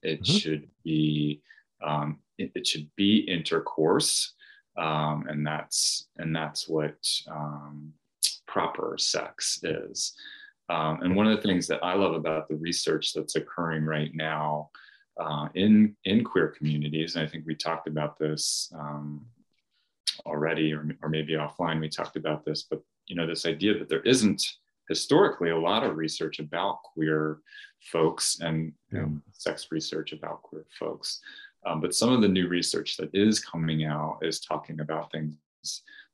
It mm-hmm. should be um, it, it should be intercourse, um, and that's and that's what um, proper sex is. Um, and one of the things that I love about the research that's occurring right now. Uh, in in queer communities, and I think we talked about this um, already, or, or maybe offline we talked about this, but you know, this idea that there isn't historically a lot of research about queer folks and yeah. um, sex research about queer folks, um, but some of the new research that is coming out is talking about things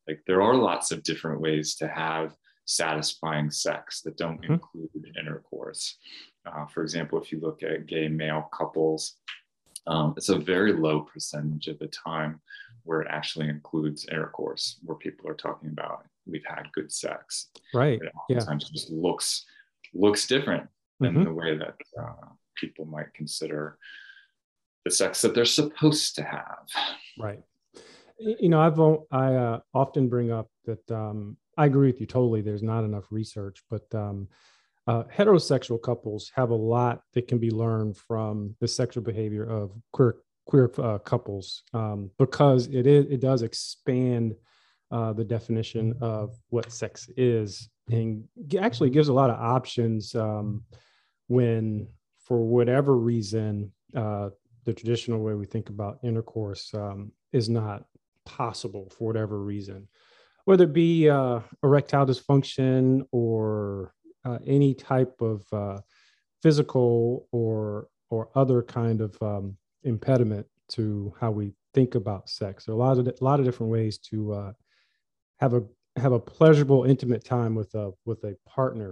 like there are lots of different ways to have satisfying sex that don't mm-hmm. include intercourse. Uh, for example, if you look at gay male couples, um, it's a very low percentage of the time where it actually includes intercourse, where people are talking about we've had good sex. Right. It oftentimes yeah. just looks looks different than mm-hmm. the way that uh, people might consider the sex that they're supposed to have. Right. You know, I've I uh, often bring up that um, I agree with you totally. There's not enough research, but. Um, Uh, heterosexual couples have a lot that can be learned from the sexual behavior of queer queer uh, couples um, because it is it does expand uh, the definition of what sex is, and actually gives a lot of options um, when, for whatever reason, uh, the traditional way we think about intercourse um, is not possible for whatever reason, whether it be uh, erectile dysfunction or Uh, any type of uh, physical or or other kind of um, impediment to how we think about sex. There are a lot of a lot of different ways to uh, have a have a pleasurable, intimate time with a with a partner.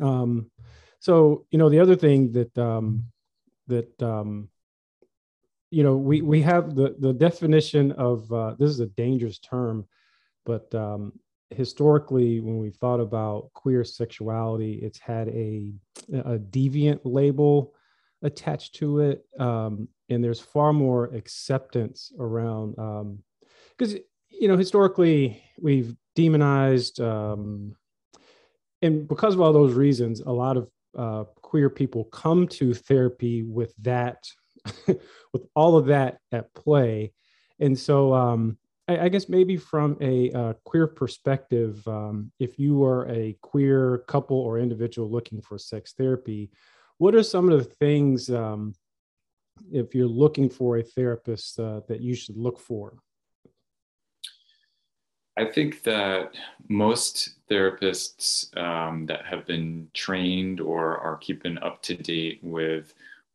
Um, so you know the other thing that um, that um, you know we we have the the definition of uh, this is a dangerous term, but um, historically, when we've thought about queer sexuality, it's had a, a deviant label attached to it. Um, and there's far more acceptance around, because, um, you know, historically, we've demonized. Um, and because of all those reasons, a lot of uh, queer people come to therapy with that, with all of that at play. And so, um, I guess maybe from a uh, queer perspective, um, if you are a queer couple or individual looking for sex therapy, what are some of the things, um, if you're looking for a therapist, uh, that you should look for? I think that most therapists um, that have been trained or are keeping up to date with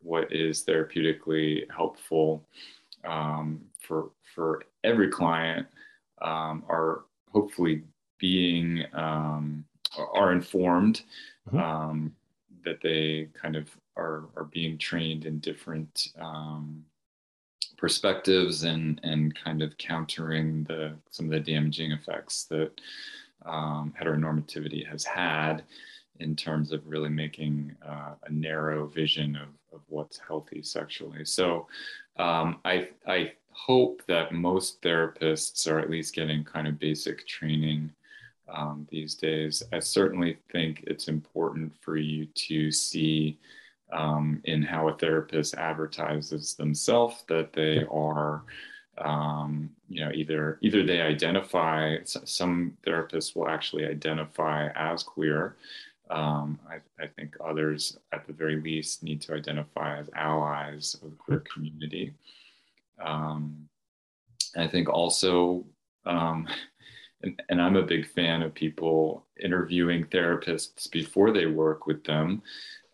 what is therapeutically helpful um, for for every client um, are hopefully being, um, are informed mm-hmm. um, that they kind of are, are being trained in different um, perspectives and, and kind of countering the, some of the damaging effects that um, heteronormativity has had in terms of really making uh, a narrow vision of, of what's healthy sexually. So um, I, I hope that most therapists are at least getting kind of basic training um, these days. I certainly think it's important for you to see um, in how a therapist advertises themselves that they are, um, you know, either either they identify, some therapists will actually identify as queer. Um, I, I think others, at the very least, need to identify as allies of the queer community. Um, I think also, um, and, and I'm a big fan of people interviewing therapists before they work with them.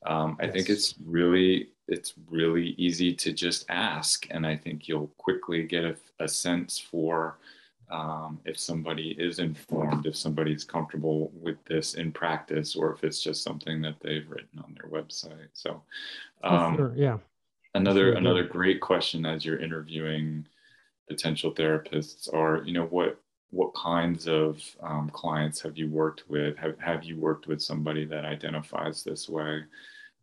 Um, I yes. think it's really, it's really easy to just ask, and I think you'll quickly get a, a sense for Um, if somebody is informed, if somebody's comfortable with this in practice, or if it's just something that they've written on their website. So, um, sure, yeah, another sure, another yeah. great question as you're interviewing potential therapists are, you know, what what kinds of um, clients have you worked with? Have have you worked with somebody that identifies this way?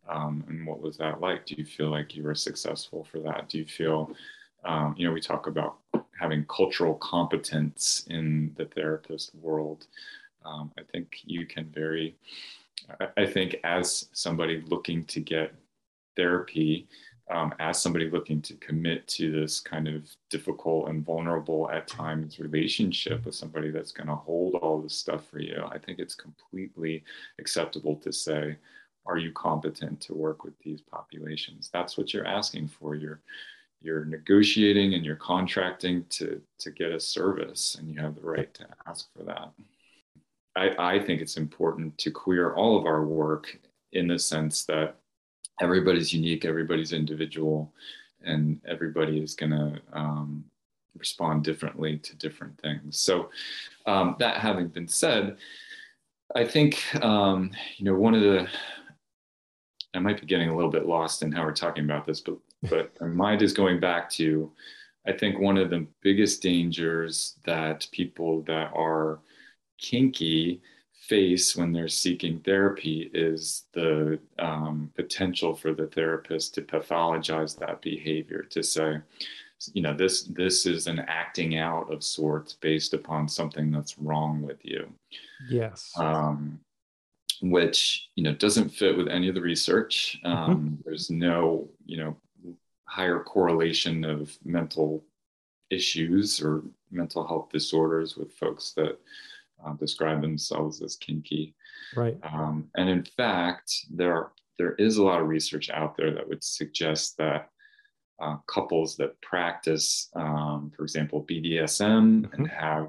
Um, and what was that like? Do you feel like you were successful for that? Do you feel, um, you know, we talk about having cultural competence in the therapist world. Um, I think you can vary. I, I think as somebody looking to get therapy, um, as somebody looking to commit to this kind of difficult and vulnerable at times relationship with somebody that's going to hold all this stuff for you, I think it's completely acceptable to say, are you competent to work with these populations? That's what you're asking for. You're You're negotiating and you're contracting to, to get a service, and you have the right to ask for that. I, I think it's important to queer all of our work in the sense that everybody's unique, everybody's individual, and everybody is going to um, respond differently to different things. So um, that having been said, I think, um, you know, one of the, I might be getting a little bit lost in how we're talking about this, but but my mind is going back to, I think one of the biggest dangers that people that are kinky face when they're seeking therapy is the um, potential for the therapist to pathologize that behavior, to say, you know, this this is an acting out of sorts based upon something that's wrong with you. Yes. Um, which, you know, doesn't fit with any of the research. Um, mm-hmm. There's no, you know, higher correlation of mental issues or mental health disorders with folks that uh, describe themselves as kinky. Right. Um, and in fact, there there is a lot of research out there that would suggest that uh, couples that practice, um, for example, B D S M mm-hmm. and have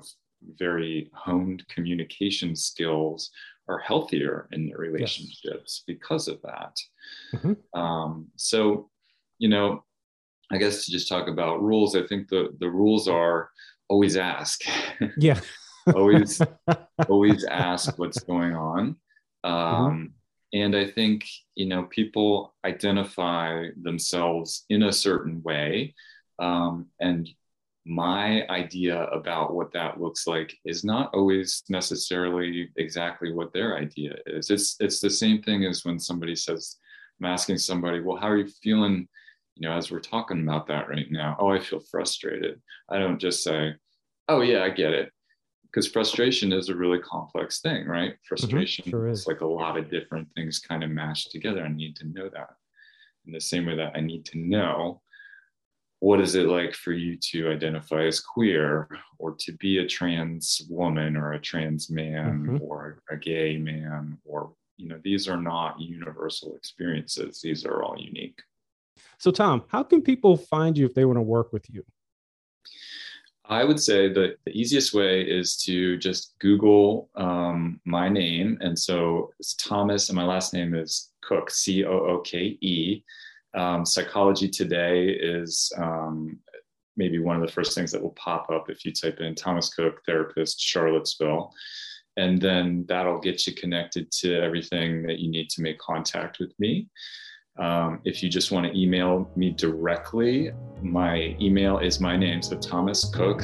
very honed communication skills are healthier in their relationships yes. because of that. Mm-hmm. Um, so, you know, I guess to just talk about rules, I think the, the rules are always ask. Yeah. always, always ask what's going on. Um, mm-hmm. And I think, you know, people identify themselves in a certain way. Um, and my idea about what that looks like is not always necessarily exactly what their idea is. It's it's the same thing as when somebody says, I'm asking somebody, well, how are you feeling? You know, as we're talking about that right now, oh, I feel frustrated. I don't just say, oh yeah, I get it. Because frustration is a really complex thing, right? Frustration mm-hmm, sure is like a lot of different things kind of mashed together. I need to know that. In the same way that I need to know, what is it like for you to identify as queer or to be a trans woman or a trans man mm-hmm. or a gay man? Or, you know, these are not universal experiences. These are all unique. So, Tom, how can people find you if they want to work with you? I would say that the easiest way is to just Google um, my name. And so it's Thomas, and my last name is Cooke, C O O K E. Um, Psychology Today is um, maybe one of the first things that will pop up if you type in Thomas Cooke, therapist, Charlottesville, and then that'll get you connected to everything that you need to make contact with me. Um, if you just want to email me directly, my email is my name, so Thomas Cooke,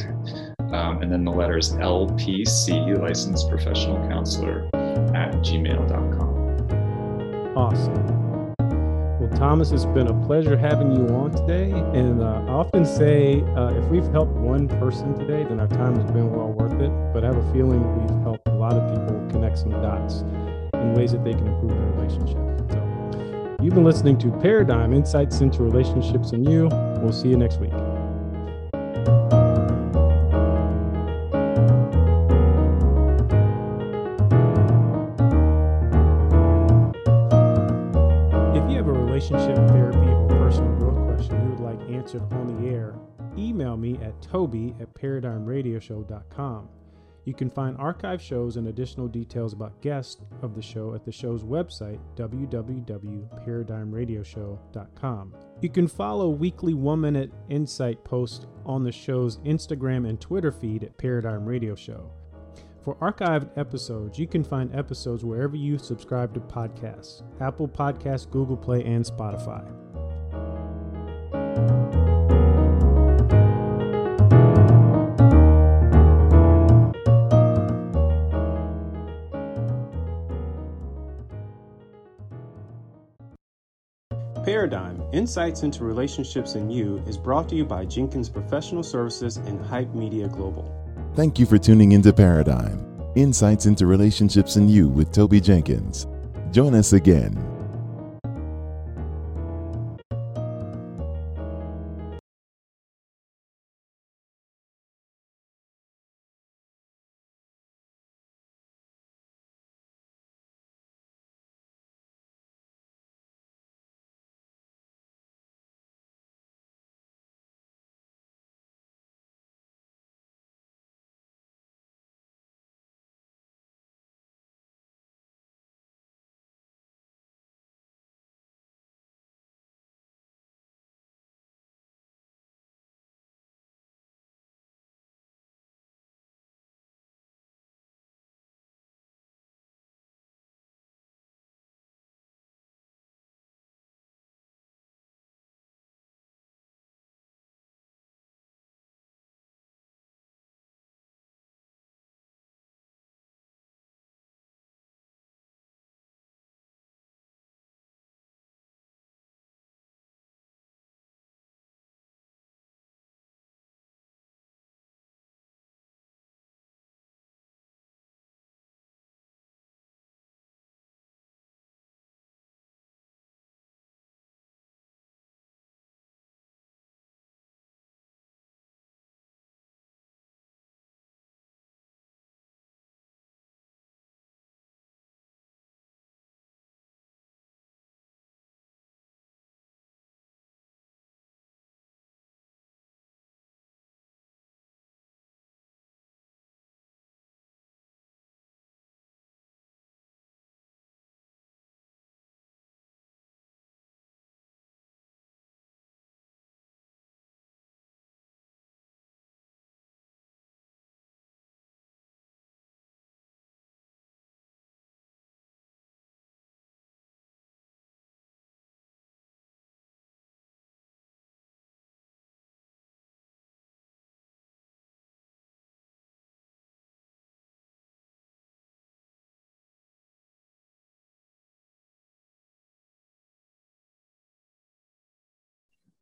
um, and then the letters L P C, Licensed Professional Counselor, at gmail dot com. Awesome. Thomas, it's been a pleasure having you on today. And uh, I often say uh, if we've helped one person today, then our time has been well worth it. But I have a feeling we've helped a lot of people connect some dots in ways that they can improve their relationship. So you've been listening to Paradigm, Insights into Relationships and You. We'll see you next week. On the air, email me at toby at paradigm radio show dot com. You can find archive shows and additional details about guests of the show at the show's website, w w w dot paradigm radio show dot com. You can follow weekly one-minute insight posts on the show's Instagram and Twitter feed at Paradigm Radio Show. For archived episodes, you can find episodes wherever you subscribe to podcasts, Apple Podcasts, Google Play, and Spotify. Paradigm, Insights into Relationships and You is brought to you by Jenkins Professional Services and Hype Media Global. Thank you for tuning into Paradigm, Insights into Relationships and You with Toby Jenkins. Join us again.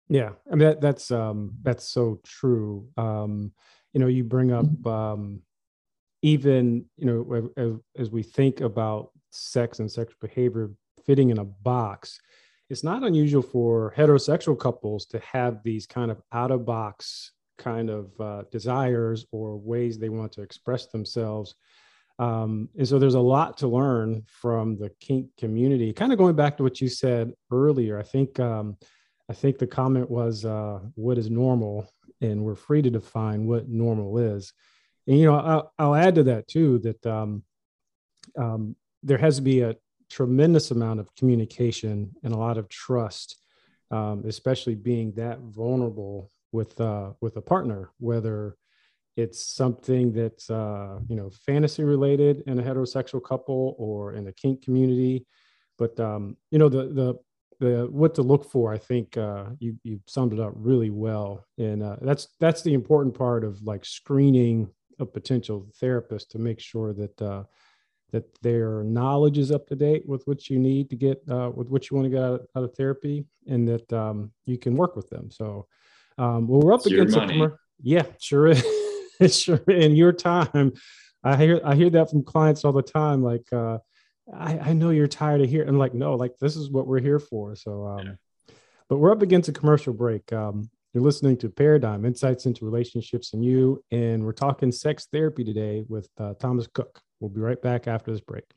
Yeah, I mean, that, that's um, that's so true. Um, you know, you bring up um, even, you know, as, as we think about sex and sexual behavior fitting in a box, it's not unusual for heterosexual couples to have these kind of out-of-box kind of uh, desires or ways they want to express themselves. Um, and so there's a lot to learn from the kink community. Kind of going back to what you said earlier, I think... Um, I think the comment was, uh, what is normal? And we're free to define what normal is. And, you know, I'll, I'll add to that too, that um, um, there has to be a tremendous amount of communication and a lot of trust, um, especially being that vulnerable with, uh, with a partner, whether it's something that's, uh, you know, fantasy related in a heterosexual couple or in the kink community. But, um, you know, the, the, The, what to look for, I think uh, you you summed it up really well, and uh, that's that's the important part of like screening a potential therapist to make sure that uh, that their knowledge is up to date with what you need to get, uh, with what you want to get out of, out of therapy, and that um, you can work with them. So um, well, we're up it's against your money. Commer- yeah, sure is. It's sure in your time. I hear I hear that from clients all the time. Like, uh, I, I know you're tired of hearing. I'm like, no, like this is what we're here for. So, um, yeah. But we're up against a commercial break. Um, you're listening to Paradigm, Insights into Relationships and You, and we're talking sex therapy today with uh, Thomas Cooke. We'll be right back after this break.